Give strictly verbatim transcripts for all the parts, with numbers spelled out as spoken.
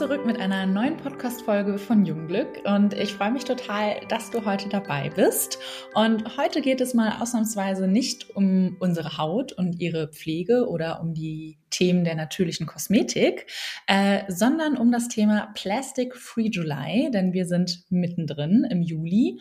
zurück mit einer neuen Podcast-Folge von Jungglück und ich freue mich total, dass du heute dabei bist. Und heute geht es mal ausnahmsweise nicht um unsere Haut und ihre Pflege oder um die Themen der natürlichen Kosmetik, äh, sondern um das Thema Plastic Free July, denn wir sind mittendrin im Juli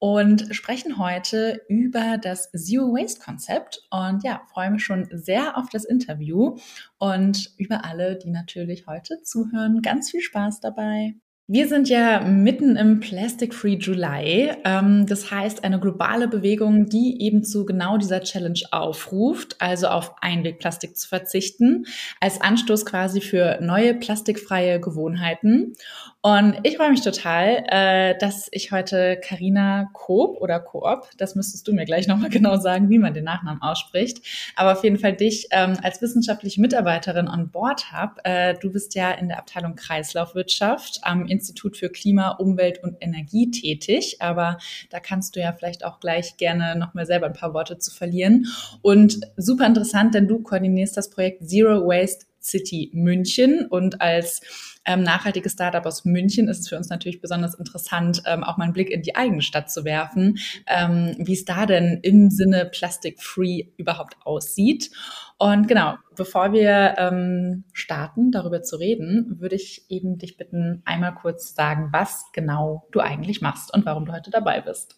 und sprechen heute über das Zero Waste Konzept und ja, freue mich schon sehr auf das Interview und über alle, die natürlich heute zuhören. Ganz viel Spaß dabei. Wir sind ja mitten im Plastic Free July, ähm, das heißt eine globale Bewegung, die eben zu genau dieser Challenge aufruft, also auf Einwegplastik zu verzichten, als Anstoß quasi für neue plastikfreie Gewohnheiten. Und ich freue mich total, äh, dass ich heute Carina Koop oder Koop, das müsstest du mir gleich nochmal genau sagen, wie man den Nachnamen ausspricht, aber auf jeden Fall dich ähm, als wissenschaftliche Mitarbeiterin an Bord habe. Äh, du bist ja in der Abteilung Kreislaufwirtschaft am Institut für Klima, Umwelt und Energie tätig, aber da kannst du ja vielleicht auch gleich gerne nochmal selber ein paar Worte zu verlieren. Und super interessant, denn du koordinierst das Projekt Zero Waste City München und als ähm, nachhaltiges Startup aus München ist es für uns natürlich besonders interessant, ähm, auch mal einen Blick in die eigene Stadt zu werfen, ähm, wie es da denn im Sinne Plastic-Free überhaupt aussieht. Und genau, bevor wir ähm, starten, darüber zu reden, würde ich eben dich bitten, einmal kurz sagen, was genau du eigentlich machst und warum du heute dabei bist.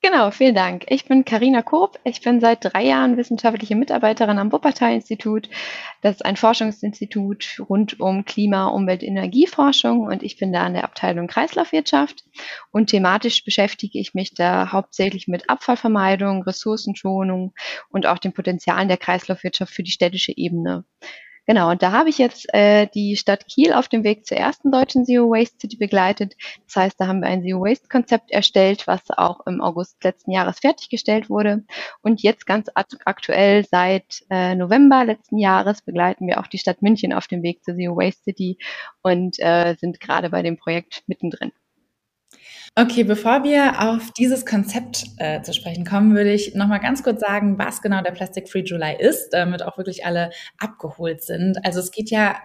Genau, vielen Dank. Ich bin Carina Koop. Ich bin seit drei Jahren wissenschaftliche Mitarbeiterin am Wuppertal-Institut. Das ist ein Forschungsinstitut rund um Klima-, Umwelt-, Energieforschung und ich bin da an der Abteilung Kreislaufwirtschaft. Und thematisch beschäftige ich mich da hauptsächlich mit Abfallvermeidung, Ressourcenschonung und auch den Potenzialen der Kreislaufwirtschaft für die städtische Ebene. Genau, und da habe ich jetzt äh, die Stadt Kiel auf dem Weg zur ersten deutschen Zero Waste City begleitet. Das heißt, da haben wir ein Zero Waste Konzept erstellt, was auch im August letzten Jahres fertiggestellt wurde. Und jetzt ganz aktuell seit äh, November letzten Jahres begleiten wir auch die Stadt München auf dem Weg zur Zero Waste City und äh, sind gerade bei dem Projekt mittendrin. Okay, bevor wir auf dieses Konzept äh, zu sprechen kommen, würde ich nochmal ganz kurz sagen, was genau der Plastic Free July ist, damit auch wirklich alle abgeholt sind. Also es geht ja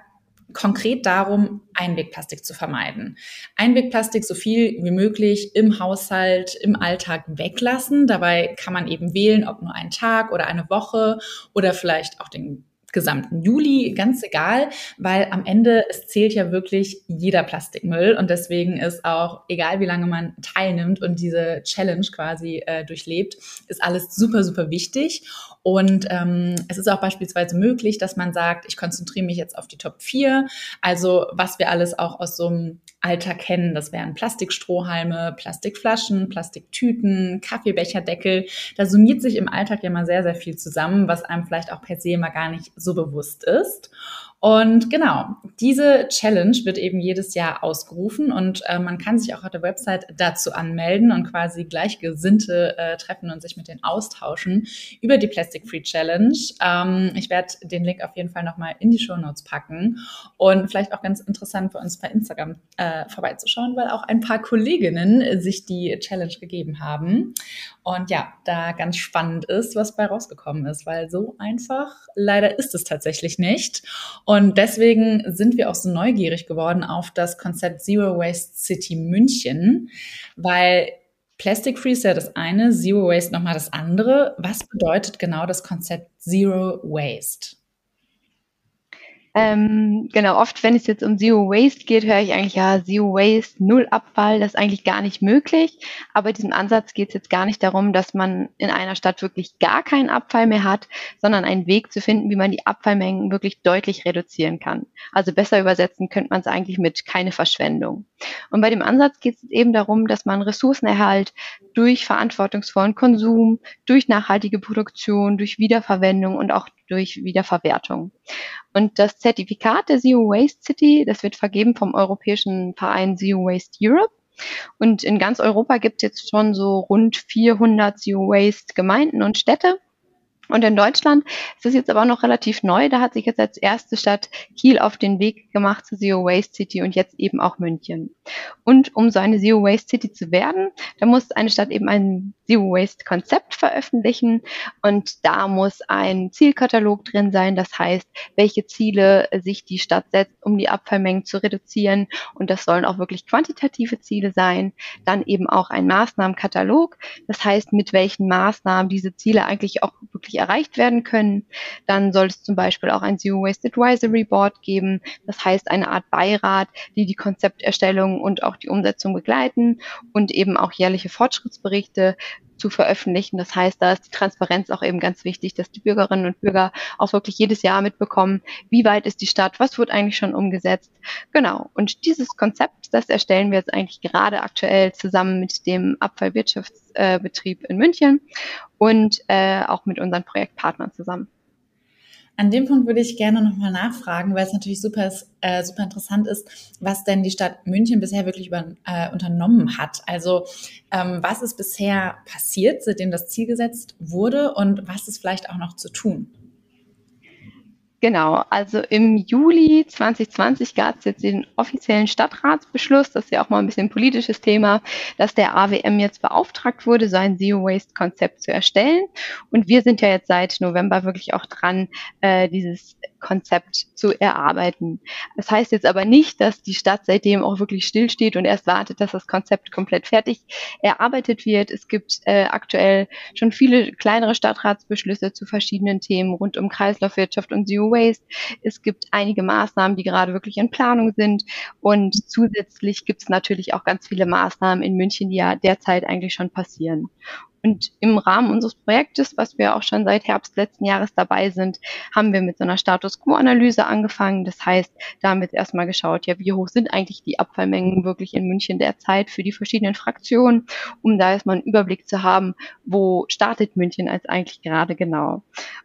konkret darum, Einwegplastik zu vermeiden. Einwegplastik so viel wie möglich im Haushalt, im Alltag weglassen. Dabei kann man eben wählen, ob nur einen Tag oder eine Woche oder vielleicht auch den gesamten Juli, ganz egal, weil am Ende, es zählt ja wirklich jeder Plastikmüll und deswegen ist auch, egal wie lange man teilnimmt und diese Challenge quasi äh, durchlebt, ist alles super, super wichtig. Und ähm, es ist auch beispielsweise möglich, dass man sagt, ich konzentriere mich jetzt auf die Top vier, also was wir alles auch aus so einem Alltag kennen. Das wären Plastikstrohhalme, Plastikflaschen, Plastiktüten, Kaffeebecherdeckel. Da summiert sich im Alltag ja mal sehr, sehr viel zusammen, was einem vielleicht auch per se mal gar nicht so bewusst ist. Und genau, diese Challenge wird eben jedes Jahr ausgerufen und äh, man kann sich auch auf der Website dazu anmelden und quasi Gleichgesinnte äh, treffen und sich mit denen austauschen über die Plastic Free Challenge. Ähm, ich werde den Link auf jeden Fall nochmal in die Shownotes packen und vielleicht auch ganz interessant für uns bei Instagram äh, vorbeizuschauen, weil auch ein paar Kolleginnen sich die Challenge gegeben haben. Und ja, da ganz spannend ist, was bei rausgekommen ist, weil so einfach leider ist es tatsächlich nicht. Und Und deswegen sind wir auch so neugierig geworden auf das Konzept Zero Waste City München, weil Plastic Free ist ja das eine, Zero Waste nochmal das andere. Was bedeutet genau das Konzept Zero Waste? Ähm, genau, oft, wenn es jetzt um Zero Waste geht, höre ich eigentlich, ja, Zero Waste, Null Abfall, das ist eigentlich gar nicht möglich. Aber bei diesem Ansatz geht es jetzt gar nicht darum, dass man in einer Stadt wirklich gar keinen Abfall mehr hat, sondern einen Weg zu finden, wie man die Abfallmengen wirklich deutlich reduzieren kann. Also besser übersetzen könnte man es eigentlich mit keine Verschwendung. Und bei dem Ansatz geht es eben darum, dass man Ressourcenerhalt durch verantwortungsvollen Konsum, durch nachhaltige Produktion, durch Wiederverwendung und auch durch Wiederverwertung. Und das Zertifikat der Zero Waste City, das wird vergeben vom europäischen Verein Zero Waste Europe. Und in ganz Europa gibt es jetzt schon so rund vierhundert Zero Waste Gemeinden und Städte. Und in Deutschland ist das jetzt aber noch relativ neu. Da hat sich jetzt als erste Stadt Kiel auf den Weg gemacht zu Zero Waste City und jetzt eben auch München. Und um so eine Zero Waste City zu werden, da muss eine Stadt eben ein Zero Waste Konzept veröffentlichen und da muss ein Zielkatalog drin sein. Das heißt, welche Ziele sich die Stadt setzt, um die Abfallmengen zu reduzieren. Und das sollen auch wirklich quantitative Ziele sein. Dann eben auch ein Maßnahmenkatalog. Das heißt, mit welchen Maßnahmen diese Ziele eigentlich auch wirklich erreicht werden können. Dann soll es zum Beispiel auch ein Zero Waste Advisory Board geben. Das heißt, eine Art Beirat, die die Konzepterstellung und auch die Umsetzung begleiten und eben auch jährliche Fortschrittsberichte zu veröffentlichen. Das heißt, da ist die Transparenz auch eben ganz wichtig, dass die Bürgerinnen und Bürger auch wirklich jedes Jahr mitbekommen, wie weit ist die Stadt, was wird eigentlich schon umgesetzt. Genau. Und dieses Konzept, das erstellen wir jetzt eigentlich gerade aktuell zusammen mit dem Abfallwirtschaftsbetrieb in München und äh, auch mit unseren Projektpartnern zusammen. An dem Punkt würde ich gerne nochmal nachfragen, weil es natürlich super, äh, super interessant ist, was denn die Stadt München bisher wirklich über, äh, unternommen hat. Also ähm, was ist bisher passiert, seitdem das Ziel gesetzt wurde und was ist vielleicht auch noch zu tun? Genau, also im Juli zwanzig zwanzig gab es jetzt den offiziellen Stadtratsbeschluss, das ist ja auch mal ein bisschen ein politisches Thema, dass der A W M jetzt beauftragt wurde, so ein Zero-Waste-Konzept zu erstellen. Und wir sind ja jetzt seit November wirklich auch dran, äh, dieses Konzept zu erarbeiten. Das heißt jetzt aber nicht, dass die Stadt seitdem auch wirklich stillsteht und erst wartet, dass das Konzept komplett fertig erarbeitet wird. Es gibt äh, aktuell schon viele kleinere Stadtratsbeschlüsse zu verschiedenen Themen rund um Kreislaufwirtschaft und Zero Waste. Es gibt einige Maßnahmen, die gerade wirklich in Planung sind und zusätzlich gibt es natürlich auch ganz viele Maßnahmen in München, die ja derzeit eigentlich schon passieren. Und im Rahmen unseres Projektes, was wir auch schon seit Herbst letzten Jahres dabei sind, haben wir mit so einer Status-Quo-Analyse angefangen. Das heißt, da haben wir jetzt erstmal geschaut, ja, wie hoch sind eigentlich die Abfallmengen wirklich in München derzeit für die verschiedenen Fraktionen, um da erstmal einen Überblick zu haben, wo startet München als eigentlich gerade genau.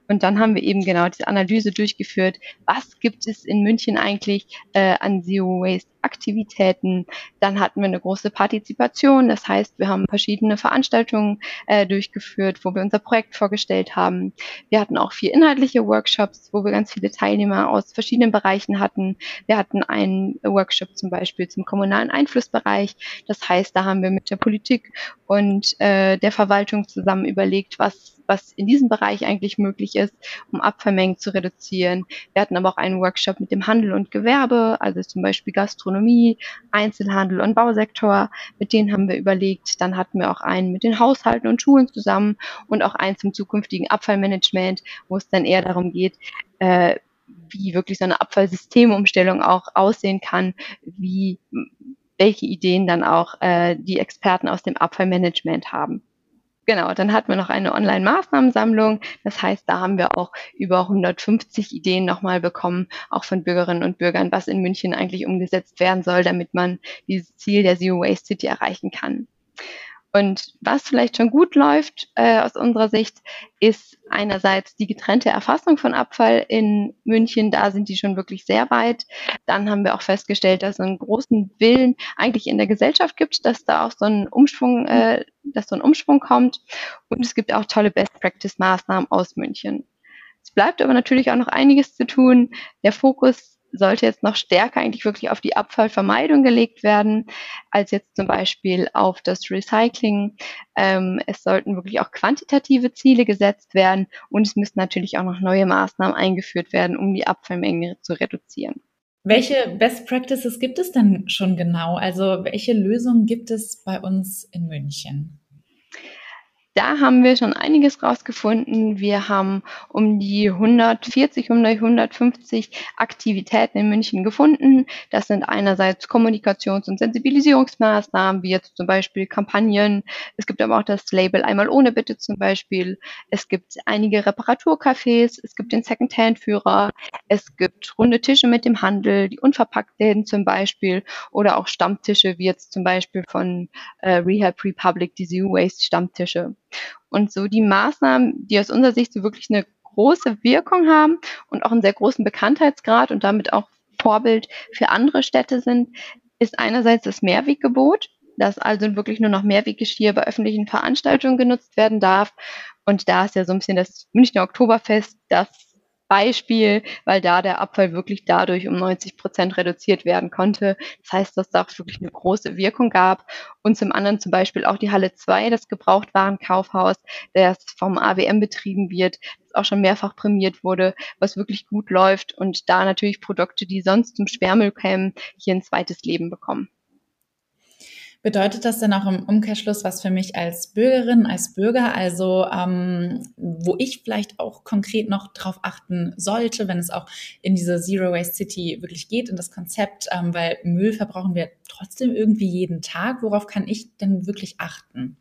Und dann haben wir eben genau diese Analyse durchgeführt, was gibt es in München eigentlich äh, an Zero Waste Aktivitäten. Dann hatten wir eine große Partizipation, das heißt, wir haben verschiedene Veranstaltungen äh, durchgeführt, wo wir unser Projekt vorgestellt haben. Wir hatten auch vier inhaltliche Workshops, wo wir ganz viele Teilnehmer aus verschiedenen Bereichen hatten. Wir hatten einen Workshop zum Beispiel zum kommunalen Einflussbereich, das heißt, da haben wir mit der Politik und äh, der Verwaltung zusammen überlegt, was was in diesem Bereich eigentlich möglich ist, um Abfallmengen zu reduzieren. Wir hatten aber auch einen Workshop mit dem Handel und Gewerbe, also zum Beispiel Gastronomie, Einzelhandel und Bausektor. Mit denen haben wir überlegt. Dann hatten wir auch einen mit den Haushalten und Schulen zusammen und auch einen zum zukünftigen Abfallmanagement, wo es dann eher darum geht, äh, wie wirklich so eine Abfallsystemumstellung auch aussehen kann, wie welche Ideen dann auch äh, die Experten aus dem Abfallmanagement haben. Genau, dann hatten wir noch eine Online-Maßnahmensammlung. Das heißt, da haben wir auch über hundertfünfzig Ideen nochmal bekommen, auch von Bürgerinnen und Bürgern, was in München eigentlich umgesetzt werden soll, damit man dieses Ziel der Zero Waste City erreichen kann. Und was vielleicht schon gut läuft äh, aus unserer Sicht, ist einerseits die getrennte Erfassung von Abfall in München. Da sind die schon wirklich sehr weit. Dann haben wir auch festgestellt, dass es einen großen Willen eigentlich in der Gesellschaft gibt, dass da auch so ein Umschwung, äh, dass so ein Umschwung kommt. Und es gibt auch tolle Best-Practice-Maßnahmen aus München. Es bleibt aber natürlich auch noch einiges zu tun. Der Fokus sollte jetzt noch stärker eigentlich wirklich auf die Abfallvermeidung gelegt werden, als jetzt zum Beispiel auf das Recycling. Ähm, es sollten wirklich auch quantitative Ziele gesetzt werden und es müssen natürlich auch noch neue Maßnahmen eingeführt werden, um die Abfallmengen zu reduzieren. Welche Best Practices gibt es denn schon genau? Also welche Lösungen gibt es bei uns in München? Da haben wir schon einiges rausgefunden. Wir haben um die hundertvierzig, hundertfünfzig Aktivitäten in München gefunden. Das sind einerseits Kommunikations- und Sensibilisierungsmaßnahmen, wie jetzt zum Beispiel Kampagnen. Es gibt aber auch das Label Einmal ohne Bitte zum Beispiel. Es gibt einige Reparaturcafés. Es gibt den Second-Hand-Führer. Es gibt runde Tische mit dem Handel, die Unverpacktläden zum Beispiel oder auch Stammtische, wie jetzt zum Beispiel von äh, Rehab Republic, die Zero Waste Stammtische. Und so die Maßnahmen, die aus unserer Sicht so wirklich eine große Wirkung haben und auch einen sehr großen Bekanntheitsgrad und damit auch Vorbild für andere Städte sind, ist einerseits das Mehrweggebot, dass also wirklich nur noch Mehrweggeschirr bei öffentlichen Veranstaltungen genutzt werden darf. Und da ist ja so ein bisschen das Münchner Oktoberfest das Beispiel, weil da der Abfall wirklich dadurch um neunzig Prozent reduziert werden konnte. Das heißt, dass da auch wirklich eine große Wirkung gab. Und zum anderen zum Beispiel auch die Halle zwei, das Gebrauchtwarenkaufhaus, das vom A W M betrieben wird, das auch schon mehrfach prämiert wurde, was wirklich gut läuft und da natürlich Produkte, die sonst zum Sperrmüll kämen, hier ein zweites Leben bekommen. Bedeutet das denn auch im Umkehrschluss was für mich als Bürgerin, als Bürger, also ähm, wo ich vielleicht auch konkret noch drauf achten sollte, wenn es auch in diese Zero Waste City wirklich geht, in das Konzept, ähm, weil Müll verbrauchen wir trotzdem irgendwie jeden Tag. Worauf kann ich denn wirklich achten?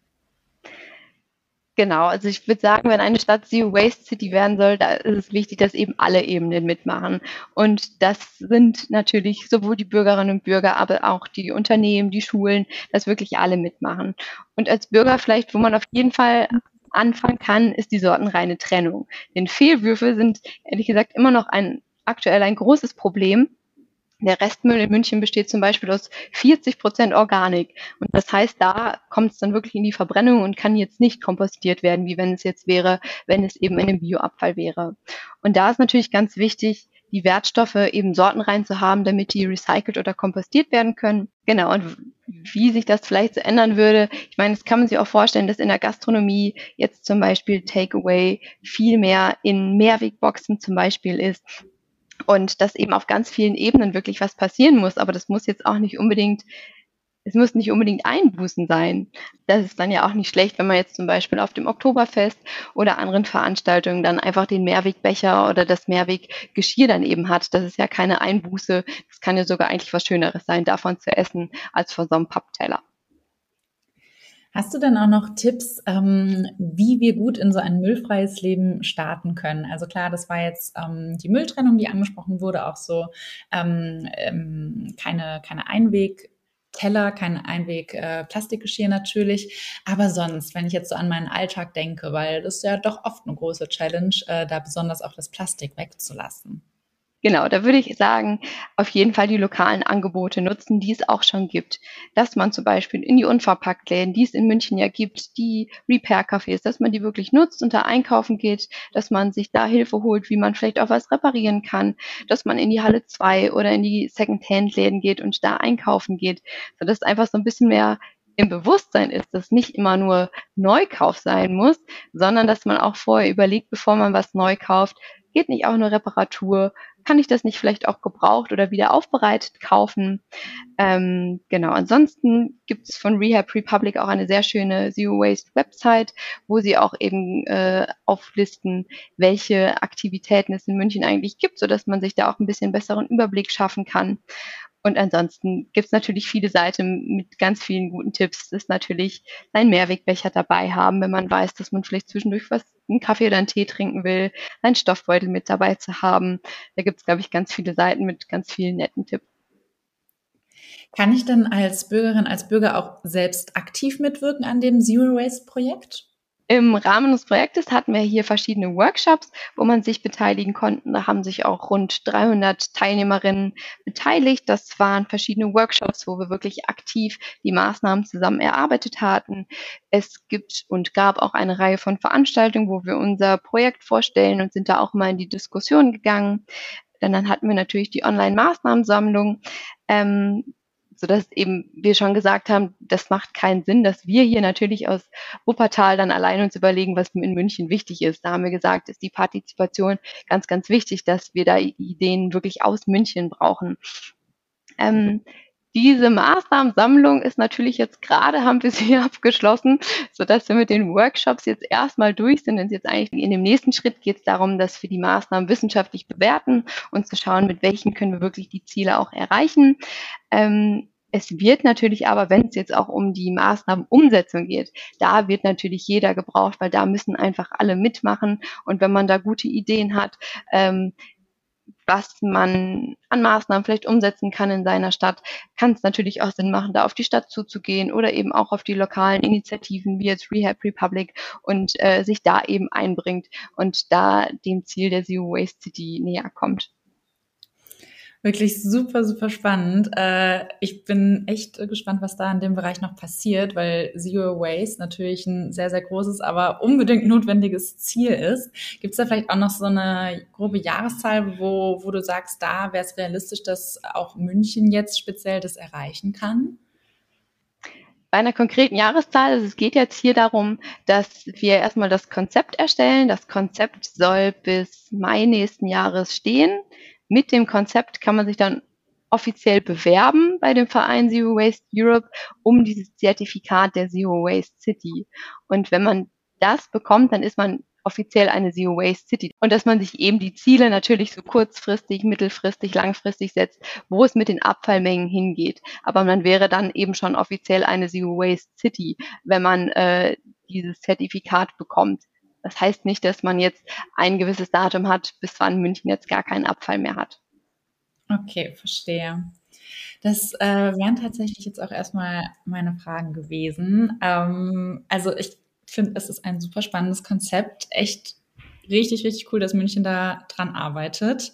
Genau, also ich würde sagen, wenn eine Stadt Zero Waste City werden soll, da ist es wichtig, dass eben alle Ebenen mitmachen. Und das sind natürlich sowohl die Bürgerinnen und Bürger, aber auch die Unternehmen, die Schulen, dass wirklich alle mitmachen. Und als Bürger vielleicht, wo man auf jeden Fall anfangen kann, ist die sortenreine Trennung. Denn Fehlwürfe sind, ehrlich gesagt, immer noch ein, aktuell ein großes Problem. Der Restmüll in München besteht zum Beispiel aus vierzig Prozent Organik. Und das heißt, da kommt es dann wirklich in die Verbrennung und kann jetzt nicht kompostiert werden, wie wenn es jetzt wäre, wenn es eben in dem Bioabfall wäre. Und da ist natürlich ganz wichtig, die Wertstoffe eben sortenrein zu haben, damit die recycelt oder kompostiert werden können. Genau, und wie sich das vielleicht so ändern würde, ich meine, das kann man sich auch vorstellen, dass in der Gastronomie jetzt zum Beispiel Takeaway viel mehr in Mehrwegboxen zum Beispiel ist. Und dass eben auf ganz vielen Ebenen wirklich was passieren muss, aber das muss jetzt auch nicht unbedingt, es muss nicht unbedingt Einbußen sein. Das ist dann ja auch nicht schlecht, wenn man jetzt zum Beispiel auf dem Oktoberfest oder anderen Veranstaltungen dann einfach den Mehrwegbecher oder das Mehrweggeschirr dann eben hat. Das ist ja keine Einbuße, das kann ja sogar eigentlich was Schöneres sein, davon zu essen, als von so einem Pappteller. Hast du denn auch noch Tipps, ähm, wie wir gut in so ein müllfreies Leben starten können? Also klar, das war jetzt ähm, die Mülltrennung, die angesprochen wurde, auch so ähm, ähm, keine, keine Einwegteller, kein Einweg-Plastikgeschirr äh, natürlich. Aber sonst, wenn ich jetzt so an meinen Alltag denke, weil das ist ja doch oft eine große Challenge, äh, da besonders auch das Plastik wegzulassen. Genau, da würde ich sagen, auf jeden Fall die lokalen Angebote nutzen, die es auch schon gibt. Dass man zum Beispiel in die Unverpacktläden, die es in München ja gibt, die Repair-Cafés, dass man die wirklich nutzt und da einkaufen geht, dass man sich da Hilfe holt, wie man vielleicht auch was reparieren kann, dass man in die Halle zwei oder in die Second-Hand-Läden geht und da einkaufen geht, sodass einfach so ein bisschen mehr im Bewusstsein ist, dass nicht immer nur Neukauf sein muss, sondern dass man auch vorher überlegt, bevor man was neu kauft, geht nicht auch eine Reparatur, kann ich das nicht vielleicht auch gebraucht oder wieder aufbereitet kaufen? Ähm, genau, ansonsten gibt es von Rehab Republic auch eine sehr schöne Zero-Waste-Website, wo sie auch eben äh, auflisten, welche Aktivitäten es in München eigentlich gibt, sodass man sich da auch ein bisschen besseren Überblick schaffen kann. Und ansonsten gibt es natürlich viele Seiten mit ganz vielen guten Tipps. Das ist natürlich seinen Mehrwegbecher dabei haben, wenn man weiß, dass man vielleicht zwischendurch was, einen Kaffee oder einen Tee trinken will, einen Stoffbeutel mit dabei zu haben. Da gibt es, glaube ich, ganz viele Seiten mit ganz vielen netten Tipps. Kann ich denn als Bürgerin, als Bürger auch selbst aktiv mitwirken an dem Zero-Waste-Projekt? Im Rahmen des Projektes hatten wir hier verschiedene Workshops, wo man sich beteiligen konnte. Da haben sich auch rund dreihundert Teilnehmerinnen beteiligt. Das waren verschiedene Workshops, wo wir wirklich aktiv die Maßnahmen zusammen erarbeitet hatten. Es gibt und gab auch eine Reihe von Veranstaltungen, wo wir unser Projekt vorstellen und sind da auch mal in die Diskussion gegangen. Denn dann hatten wir natürlich die Online-Maßnahmensammlung. Ähm, sodass eben wir schon gesagt haben, das macht keinen Sinn, dass wir hier natürlich aus Wuppertal dann allein uns überlegen, was in München wichtig ist. Da haben wir gesagt, ist die Partizipation ganz, ganz wichtig, dass wir da Ideen wirklich aus München brauchen. Ähm, diese Maßnahmensammlung ist natürlich jetzt gerade, haben wir sie abgeschlossen, sodass wir mit den Workshops jetzt erstmal durch sind. Und jetzt eigentlich in dem nächsten Schritt geht es darum, dass wir die Maßnahmen wissenschaftlich bewerten und zu schauen, mit welchen können wir wirklich die Ziele auch erreichen. Ähm, es wird natürlich aber, wenn es jetzt auch um die Maßnahmenumsetzung geht, da wird natürlich jeder gebraucht, weil da müssen einfach alle mitmachen. Und wenn man da gute Ideen hat, ähm, was man an Maßnahmen vielleicht umsetzen kann in seiner Stadt, kann es natürlich auch Sinn machen, da auf die Stadt zuzugehen oder eben auch auf die lokalen Initiativen wie jetzt Rehab Republic und äh, sich da eben einbringt und da dem Ziel der Zero Waste City näher kommt. Wirklich super, super spannend. Ich bin echt gespannt, was da in dem Bereich noch passiert, weil Zero Waste natürlich ein sehr, sehr großes, aber unbedingt notwendiges Ziel ist. Gibt es da vielleicht auch noch so eine grobe Jahreszahl, wo, wo du sagst, da wäre es realistisch, dass auch München jetzt speziell das erreichen kann? Bei einer konkreten Jahreszahl, also es geht jetzt hier darum, dass wir erstmal das Konzept erstellen. Das Konzept soll bis Mai nächsten Jahres stehen. Mit dem Konzept kann man sich dann offiziell bewerben bei dem Verein Zero Waste Europe um dieses Zertifikat der Zero Waste City. Und wenn man das bekommt, dann ist man offiziell eine Zero Waste City. Und dass man sich eben die Ziele natürlich so kurzfristig, mittelfristig, langfristig setzt, wo es mit den Abfallmengen hingeht. Aber man wäre dann eben schon offiziell eine Zero Waste City, wenn man äh, dieses Zertifikat bekommt. Das heißt nicht, dass man jetzt ein gewisses Datum hat, bis wann München jetzt gar keinen Abfall mehr hat. Okay, verstehe. Das äh, wären tatsächlich jetzt auch erstmal meine Fragen gewesen. Ähm, also ich finde, es ist ein super spannendes Konzept. Echt richtig, richtig cool, dass München da dran arbeitet.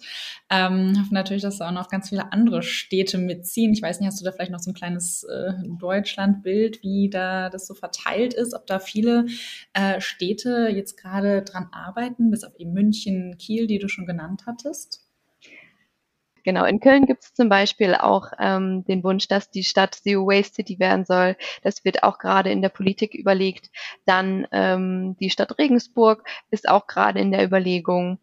Ähm, hoffe natürlich, dass da auch noch ganz viele andere Städte mitziehen. Ich weiß nicht, hast du da vielleicht noch so ein kleines äh, Deutschlandbild, wie da das so verteilt ist, ob da viele äh, Städte jetzt gerade dran arbeiten, bis auf eben München, Kiel, die du schon genannt hattest? Genau, in Köln gibt es zum Beispiel auch ähm, den Wunsch, dass die Stadt Zero Waste City werden soll. Das wird auch gerade in der Politik überlegt. Dann ähm, die Stadt Regensburg ist auch gerade in der Überlegung.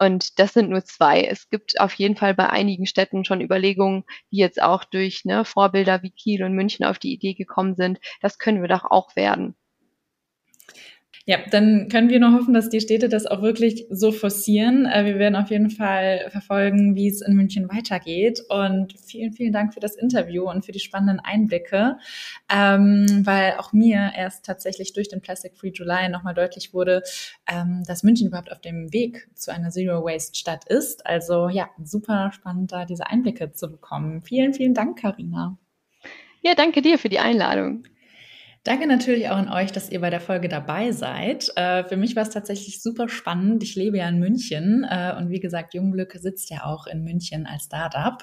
Und das sind nur zwei. Es gibt auf jeden Fall bei einigen Städten schon Überlegungen, die jetzt auch durch ne, Vorbilder wie Kiel und München auf die Idee gekommen sind. Das können wir doch auch werden. Ja, dann können wir nur hoffen, dass die Städte das auch wirklich so forcieren. Wir werden auf jeden Fall verfolgen, wie es in München weitergeht. Und vielen, vielen Dank für das Interview und für die spannenden Einblicke, ähm, weil auch mir erst tatsächlich durch den Plastic Free July nochmal deutlich wurde, ähm, dass München überhaupt auf dem Weg zu einer Zero-Waste-Stadt ist. Also ja, super spannend, da diese Einblicke zu bekommen. Vielen, vielen Dank, Carina. Ja, danke dir für die Einladung. Danke natürlich auch an euch, dass ihr bei der Folge dabei seid. Äh, für mich war es tatsächlich super spannend. Ich lebe ja in München äh, und wie gesagt, Jungglück sitzt ja auch in München als Startup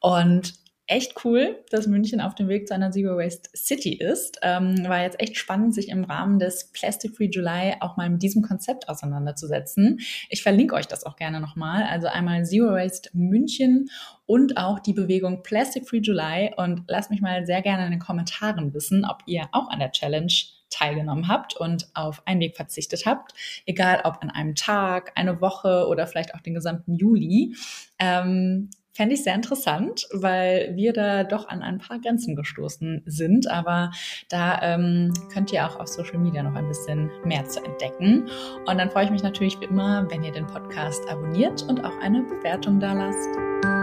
und echt cool, dass München auf dem Weg zu einer Zero Waste City ist. Ähm, war jetzt echt spannend, sich im Rahmen des Plastic Free July auch mal mit diesem Konzept auseinanderzusetzen. Ich verlinke euch das auch gerne nochmal. Also einmal Zero Waste München und auch die Bewegung Plastic Free July. Und lasst mich mal sehr gerne in den Kommentaren wissen, ob ihr auch an der Challenge teilgenommen habt und auf Einweg verzichtet habt, egal ob an einem Tag, eine Woche oder vielleicht auch den gesamten Juli. Ähm, Fände ich sehr interessant, weil wir da doch an ein paar Grenzen gestoßen sind. Aber da ähm, könnt ihr auch auf Social Media noch ein bisschen mehr zu entdecken. Und dann freue ich mich natürlich wie immer, wenn ihr den Podcast abonniert und auch eine Bewertung da lasst.